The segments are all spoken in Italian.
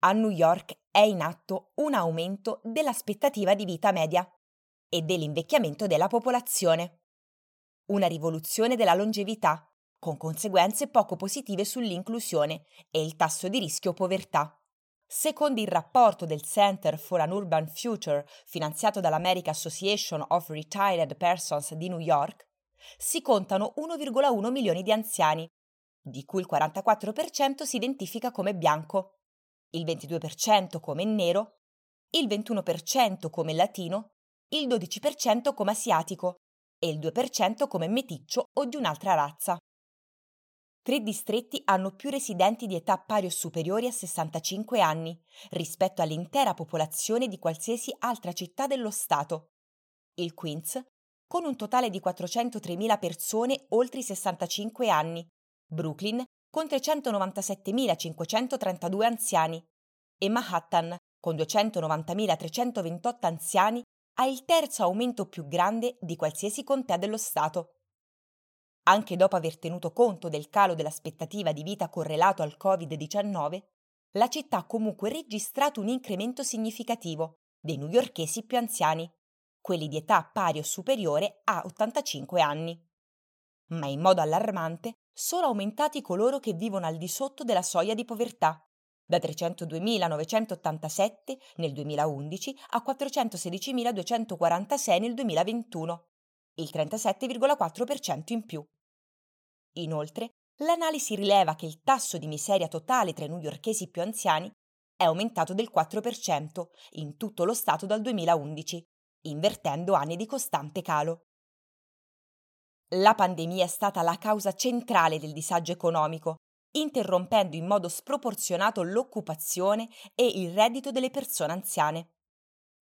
a New York è in atto un aumento dell'aspettativa di vita media e dell'invecchiamento della popolazione. Una rivoluzione della longevità, con conseguenze poco positive sull'inclusione e il tasso di rischio povertà. Secondo il rapporto del Center for an Urban Future, finanziato dall'American Association of Retired Persons di New York, si contano 1,1 milioni di anziani, di cui il 44% si identifica come bianco, il 22% come nero, il 21% come latino, il 12% come asiatico e il 2% come meticcio o di un'altra razza. 3 distretti hanno più residenti di età pari o superiori a 65 anni rispetto all'intera popolazione di qualsiasi altra città dello Stato. Il Queens, con un totale di 403.000 persone oltre i 65 anni, Brooklyn, con 397.532 anziani, e Manhattan, con 290.328 anziani, ha il terzo aumento più grande di qualsiasi contea dello Stato. Anche dopo aver tenuto conto del calo dell'aspettativa di vita correlato al Covid-19, la città ha comunque registrato un incremento significativo dei newyorkesi più anziani, quelli di età pari o superiore a 85 anni. Ma in modo allarmante sono aumentati coloro che vivono al di sotto della soglia di povertà, da 302.987 nel 2011 a 416.246 nel 2021, il 37,4% in più. Inoltre, l'analisi rileva che il tasso di miseria totale tra i newyorkesi più anziani è aumentato del 4% in tutto lo Stato dal 2011, invertendo anni di costante calo. La pandemia è stata la causa centrale del disagio economico, interrompendo in modo sproporzionato l'occupazione e il reddito delle persone anziane.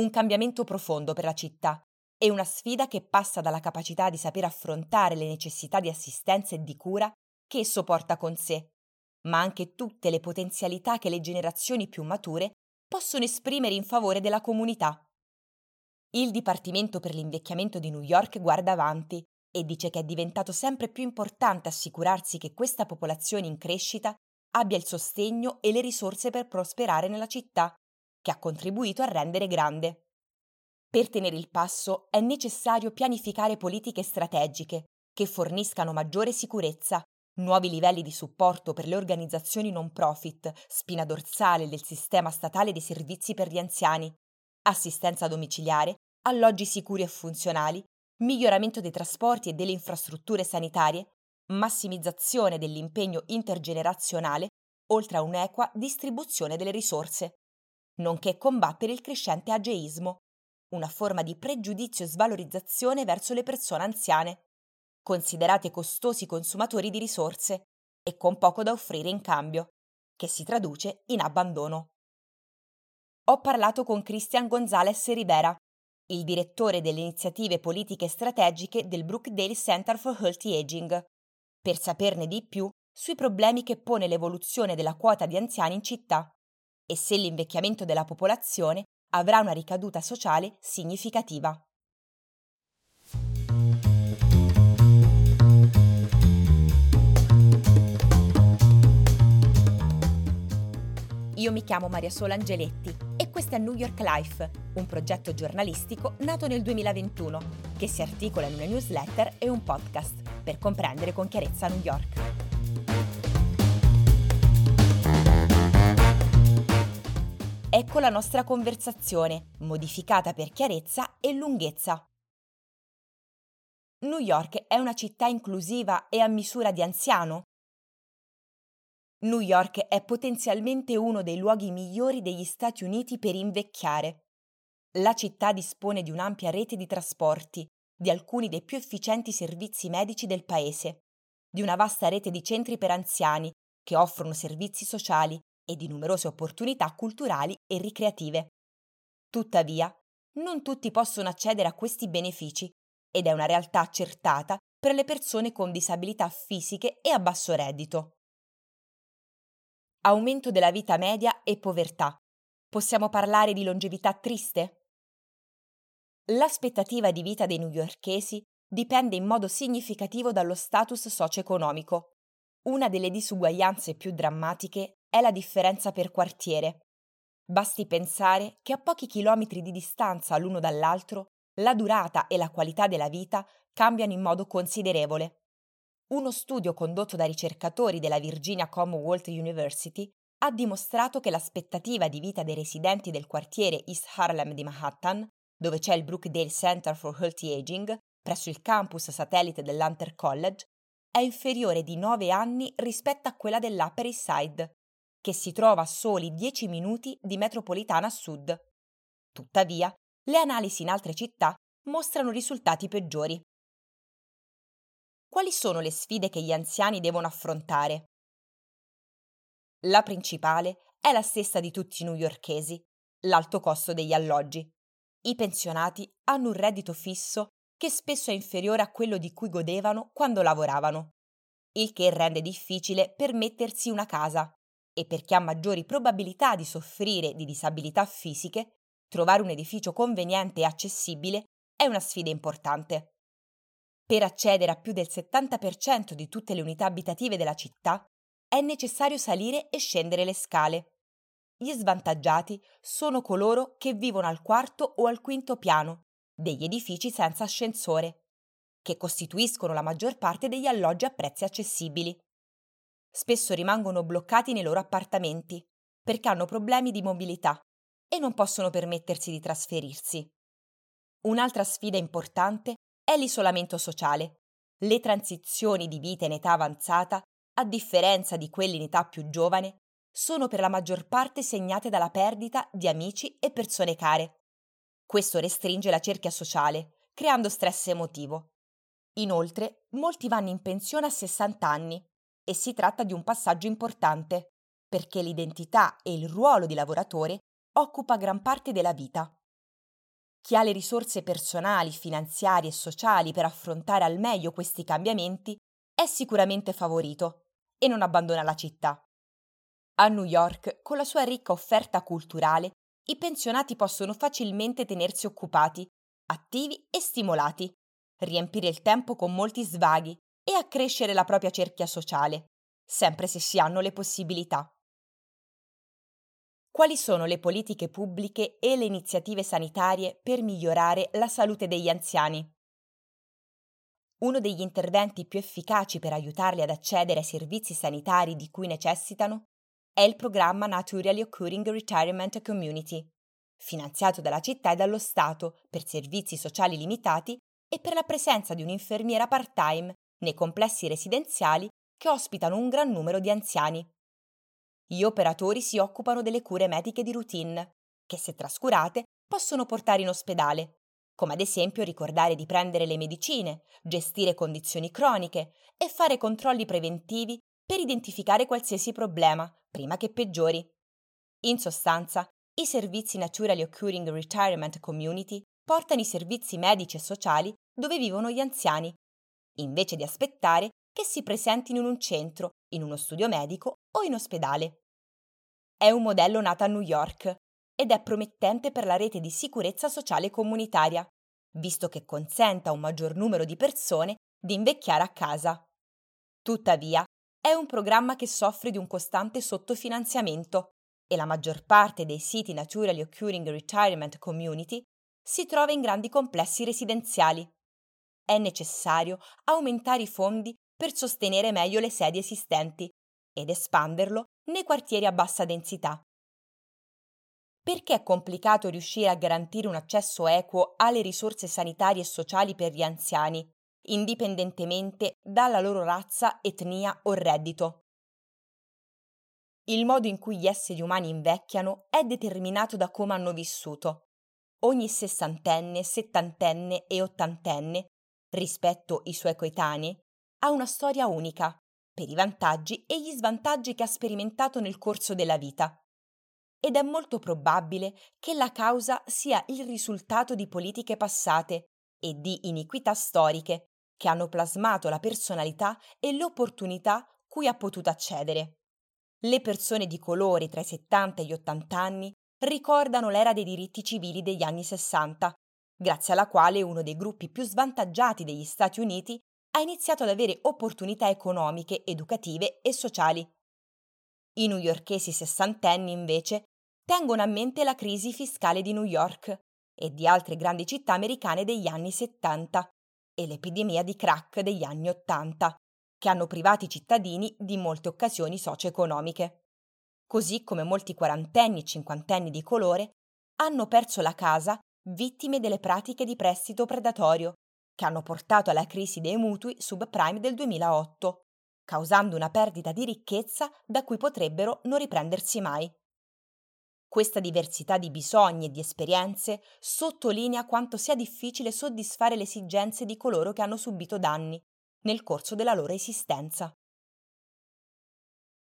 Un cambiamento profondo per la città e una sfida che passa dalla capacità di saper affrontare le necessità di assistenza e di cura che esso porta con sé, ma anche tutte le potenzialità che le generazioni più mature possono esprimere in favore della comunità. Il Dipartimento per l'invecchiamento di New York guarda avanti e dice che è diventato sempre più importante assicurarsi che questa popolazione in crescita abbia il sostegno e le risorse per prosperare nella città, che ha contribuito a rendere grande. Per tenere il passo è necessario pianificare politiche strategiche che forniscano maggiore sicurezza, nuovi livelli di supporto per le organizzazioni non profit, spina dorsale del sistema statale dei servizi per gli anziani, assistenza domiciliare, alloggi sicuri e funzionali, miglioramento dei trasporti e delle infrastrutture sanitarie, massimizzazione dell'impegno intergenerazionale, oltre a un'equa distribuzione delle risorse, nonché combattere il crescente ageismo, una forma di pregiudizio e svalorizzazione verso le persone anziane, considerate costosi consumatori di risorse e con poco da offrire in cambio, che si traduce in abbandono. Ho parlato con Christian González-Rivera, il direttore delle iniziative politiche strategiche del Brookdale Center for Healthy Aging, per saperne di più sui problemi che pone l'evoluzione della quota di anziani in città e se l'invecchiamento della popolazione avrà una ricaduta sociale significativa. Io mi chiamo Maria Sol Angeletti e questo è New York Life, un progetto giornalistico nato nel 2021 che si articola in una newsletter e un podcast per comprendere con chiarezza New York. Ecco la nostra conversazione, modificata per chiarezza e lunghezza. New York è una città inclusiva e a misura di anziano? New York è potenzialmente uno dei luoghi migliori degli Stati Uniti per invecchiare. La città dispone di un'ampia rete di trasporti, di alcuni dei più efficienti servizi medici del paese, di una vasta rete di centri per anziani che offrono servizi sociali e di numerose opportunità culturali e ricreative. Tuttavia, non tutti possono accedere a questi benefici ed è una realtà accertata per le persone con disabilità fisiche e a basso reddito. Aumento della vita media e povertà. Possiamo parlare di longevità triste? L'aspettativa di vita dei newyorkesi dipende in modo significativo dallo status socio-economico. Una delle disuguaglianze più drammatiche è la differenza per quartiere, Basti pensare che a pochi chilometri di distanza l'uno dall'altro la durata e la qualità della vita cambiano in modo considerevole. Uno studio condotto da ricercatori della Virginia Commonwealth University ha dimostrato che l'aspettativa di vita dei residenti del quartiere East Harlem di Manhattan, dove c'è il Brookdale Center for Healthy Aging, presso il campus satellite dell'Hunter College, è inferiore di 9 anni rispetto a quella dell'Upper East Side, che si trova a soli 10 minuti di metropolitana a sud. Tuttavia, le analisi in altre città mostrano risultati peggiori. Quali sono le sfide che gli anziani devono affrontare? La principale è la stessa di tutti i newyorkesi, l'alto costo degli alloggi. I pensionati hanno un reddito fisso che spesso è inferiore a quello di cui godevano quando lavoravano, il che rende difficile permettersi una casa e per chi ha maggiori probabilità di soffrire di disabilità fisiche, trovare un edificio conveniente e accessibile è una sfida importante. Per accedere a più del 70% di tutte le unità abitative della città è necessario salire e scendere le scale. Gli svantaggiati sono coloro che vivono al quarto o al quinto piano, degli edifici senza ascensore, che costituiscono la maggior parte degli alloggi a prezzi accessibili. Spesso rimangono bloccati nei loro appartamenti perché hanno problemi di mobilità e non possono permettersi di trasferirsi. Un'altra sfida importante è l'isolamento sociale. Le transizioni di vita in età avanzata, a differenza di quelle in età più giovane, sono per la maggior parte segnate dalla perdita di amici e persone care. Questo restringe la cerchia sociale, creando stress emotivo. Inoltre, molti vanno in pensione a 60 anni e si tratta di un passaggio importante, perché l'identità e il ruolo di lavoratore occupa gran parte della vita. Chi ha le risorse personali, finanziarie e sociali per affrontare al meglio questi cambiamenti è sicuramente favorito e non abbandona la città. A New York, con la sua ricca offerta culturale, i pensionati possono facilmente tenersi occupati, attivi e stimolati, riempire il tempo con molti svaghi e accrescere la propria cerchia sociale, sempre se si hanno le possibilità. Quali sono le politiche pubbliche e le iniziative sanitarie per migliorare la salute degli anziani? Uno degli interventi più efficaci per aiutarli ad accedere ai servizi sanitari di cui necessitano è il programma Naturally Occurring Retirement Community, finanziato dalla città e dallo Stato per servizi sociali limitati e per la presenza di un'infermiera part-time nei complessi residenziali che ospitano un gran numero di anziani. Gli operatori si occupano delle cure mediche di routine, che se trascurate possono portare in ospedale, come ad esempio ricordare di prendere le medicine, gestire condizioni croniche e fare controlli preventivi per identificare qualsiasi problema, prima che peggiori. In sostanza, i servizi Naturally Occurring Retirement Community portano i servizi medici e sociali dove vivono gli anziani, invece di aspettare che si presentino in un centro, in uno studio medico o in ospedale. È un modello nato a New York ed è promettente per la rete di sicurezza sociale comunitaria, visto che consente a un maggior numero di persone di invecchiare a casa. Tuttavia, è un programma che soffre di un costante sottofinanziamento e la maggior parte dei siti Naturally Occurring Retirement Community si trova in grandi complessi residenziali. È necessario aumentare i fondi per sostenere meglio le sedi esistenti ed espanderlo nei quartieri a bassa densità. Perché è complicato riuscire a garantire un accesso equo alle risorse sanitarie e sociali per gli anziani, indipendentemente dalla loro razza, etnia o reddito? Il modo in cui gli esseri umani invecchiano è determinato da come hanno vissuto. Ogni sessantenne, settantenne e ottantenne, rispetto ai suoi coetanei, ha una storia unica, per i vantaggi e gli svantaggi che ha sperimentato nel corso della vita. Ed è molto probabile che la causa sia il risultato di politiche passate e di iniquità storiche che hanno plasmato la personalità e l'opportunità cui ha potuto accedere. Le persone di colore tra i 70 e gli 80 anni ricordano l'era dei diritti civili degli anni 60, grazie alla quale uno dei gruppi più svantaggiati degli Stati Uniti ha iniziato ad avere opportunità economiche, educative e sociali. I newyorkesi sessantenni, invece, tengono a mente la crisi fiscale di New York e di altre grandi città americane degli anni 70 e l'epidemia di crack degli anni 80, che hanno privato i cittadini di molte occasioni socio-economiche. Così come molti quarantenni e cinquantenni di colore hanno perso la casa vittime delle pratiche di prestito predatorio, che hanno portato alla crisi dei mutui subprime del 2008, causando una perdita di ricchezza da cui potrebbero non riprendersi mai. Questa diversità di bisogni e di esperienze sottolinea quanto sia difficile soddisfare le esigenze di coloro che hanno subito danni nel corso della loro esistenza.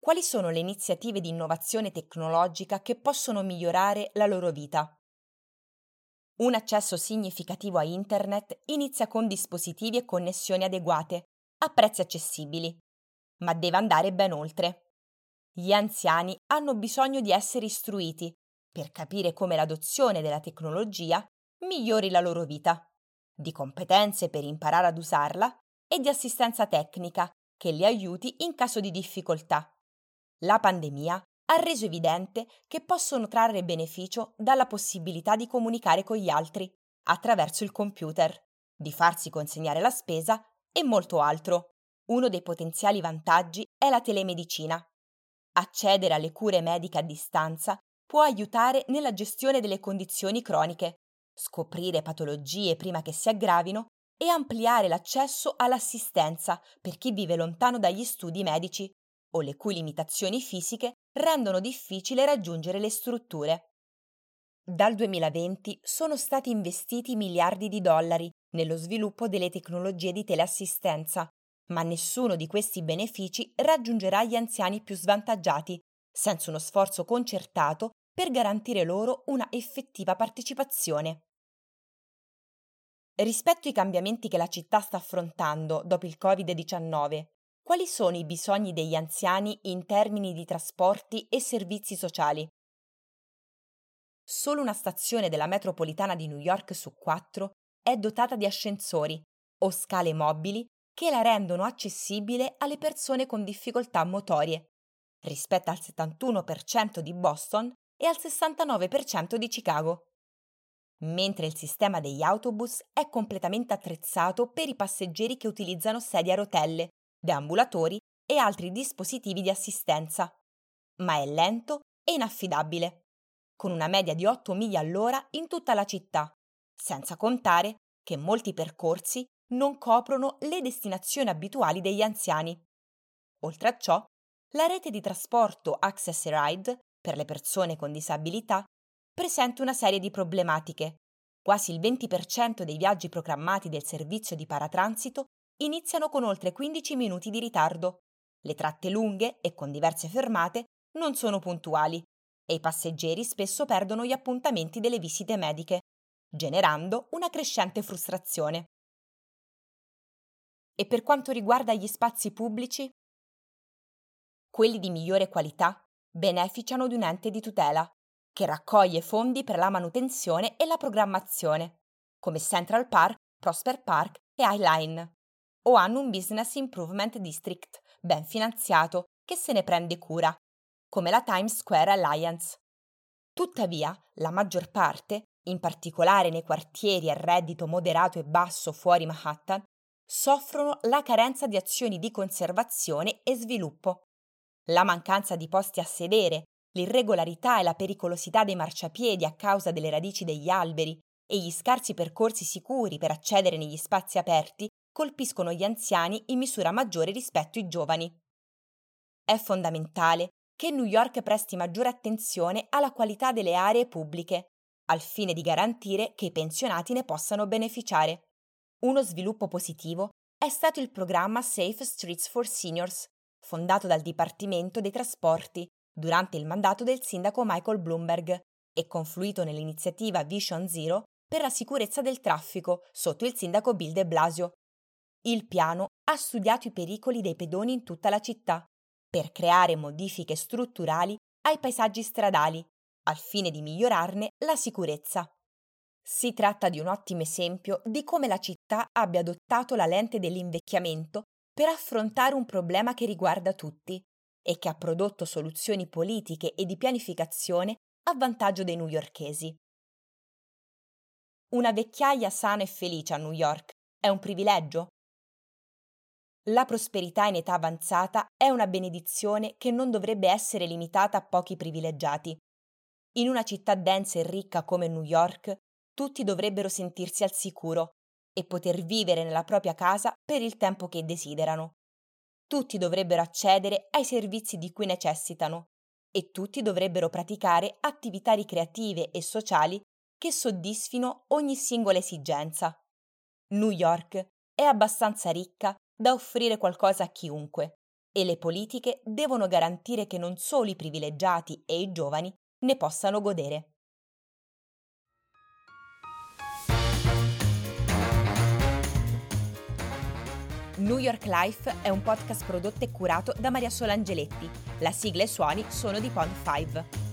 Quali sono le iniziative di innovazione tecnologica che possono migliorare la loro vita? Un accesso significativo a Internet inizia con dispositivi e connessioni adeguate, a prezzi accessibili, ma deve andare ben oltre. Gli anziani hanno bisogno di essere istruiti per capire come l'adozione della tecnologia migliori la loro vita, di competenze per imparare ad usarla e di assistenza tecnica che li aiuti in caso di difficoltà. La pandemia ha reso evidente che possono trarre beneficio dalla possibilità di comunicare con gli altri attraverso il computer, di farsi consegnare la spesa e molto altro. Uno dei potenziali vantaggi è la telemedicina. Accedere alle cure mediche a distanza può aiutare nella gestione delle condizioni croniche, scoprire patologie prima che si aggravino e ampliare l'accesso all'assistenza per chi vive lontano dagli studi medici o le cui limitazioni fisiche rendono difficile raggiungere le strutture. Dal 2020 sono stati investiti miliardi di dollari nello sviluppo delle tecnologie di teleassistenza, ma nessuno di questi benefici raggiungerà gli anziani più svantaggiati, senza uno sforzo concertato per garantire loro una effettiva partecipazione. Rispetto ai cambiamenti che la città sta affrontando dopo il Covid-19, quali sono i bisogni degli anziani in termini di trasporti e servizi sociali? Solo una stazione della metropolitana di New York su 4 è dotata di ascensori o scale mobili che la rendono accessibile alle persone con difficoltà motorie, rispetto al 71% di Boston e al 69% di Chicago. Mentre il sistema degli autobus è completamente attrezzato per i passeggeri che utilizzano sedie a rotelle, deambulatori e altri dispositivi di assistenza, ma è lento e inaffidabile, con una media di 8 miglia all'ora in tutta la città, senza contare che molti percorsi non coprono le destinazioni abituali degli anziani. Oltre a ciò, la rete di trasporto Access Ride per le persone con disabilità presenta una serie di problematiche. Quasi il 20% dei viaggi programmati del servizio di paratransito iniziano con oltre 15 minuti di ritardo. Le tratte lunghe e con diverse fermate non sono puntuali e i passeggeri spesso perdono gli appuntamenti delle visite mediche, generando una crescente frustrazione. E per quanto riguarda gli spazi pubblici? Quelli di migliore qualità beneficiano di un ente di tutela, che raccoglie fondi per la manutenzione e la programmazione, come Central Park, Prosper Park e Highline, o hanno un Business Improvement District ben finanziato che se ne prende cura, come la Times Square Alliance. Tuttavia, la maggior parte, in particolare nei quartieri a reddito moderato e basso fuori Manhattan, soffrono la carenza di azioni di conservazione e sviluppo. La mancanza di posti a sedere, l'irregolarità e la pericolosità dei marciapiedi a causa delle radici degli alberi e gli scarsi percorsi sicuri per accedere negli spazi aperti colpiscono gli anziani in misura maggiore rispetto ai giovani. È fondamentale che New York presti maggiore attenzione alla qualità delle aree pubbliche, al fine di garantire che i pensionati ne possano beneficiare. Uno sviluppo positivo è stato il programma Safe Streets for Seniors, fondato dal Dipartimento dei Trasporti durante il mandato del sindaco Michael Bloomberg e confluito nell'iniziativa Vision Zero per la sicurezza del traffico sotto il sindaco Bill de Blasio. Il piano ha studiato i pericoli dei pedoni in tutta la città per creare modifiche strutturali ai paesaggi stradali, al fine di migliorarne la sicurezza. Si tratta di un ottimo esempio di come la città abbia adottato la lente dell'invecchiamento per affrontare un problema che riguarda tutti e che ha prodotto soluzioni politiche e di pianificazione a vantaggio dei newyorkesi. Una vecchiaia sana e felice a New York è un privilegio? La prosperità in età avanzata è una benedizione che non dovrebbe essere limitata a pochi privilegiati. In una città densa e ricca come New York, tutti dovrebbero sentirsi al sicuro e poter vivere nella propria casa per il tempo che desiderano. Tutti dovrebbero accedere ai servizi di cui necessitano e tutti dovrebbero praticare attività ricreative e sociali che soddisfino ogni singola esigenza. New York è abbastanza ricca da offrire qualcosa a chiunque e le politiche devono garantire che non solo i privilegiati e i giovani ne possano godere. New York Life è un podcast prodotto e curato da Maria Sol Angeletti. La sigla e i suoni sono di Pond5.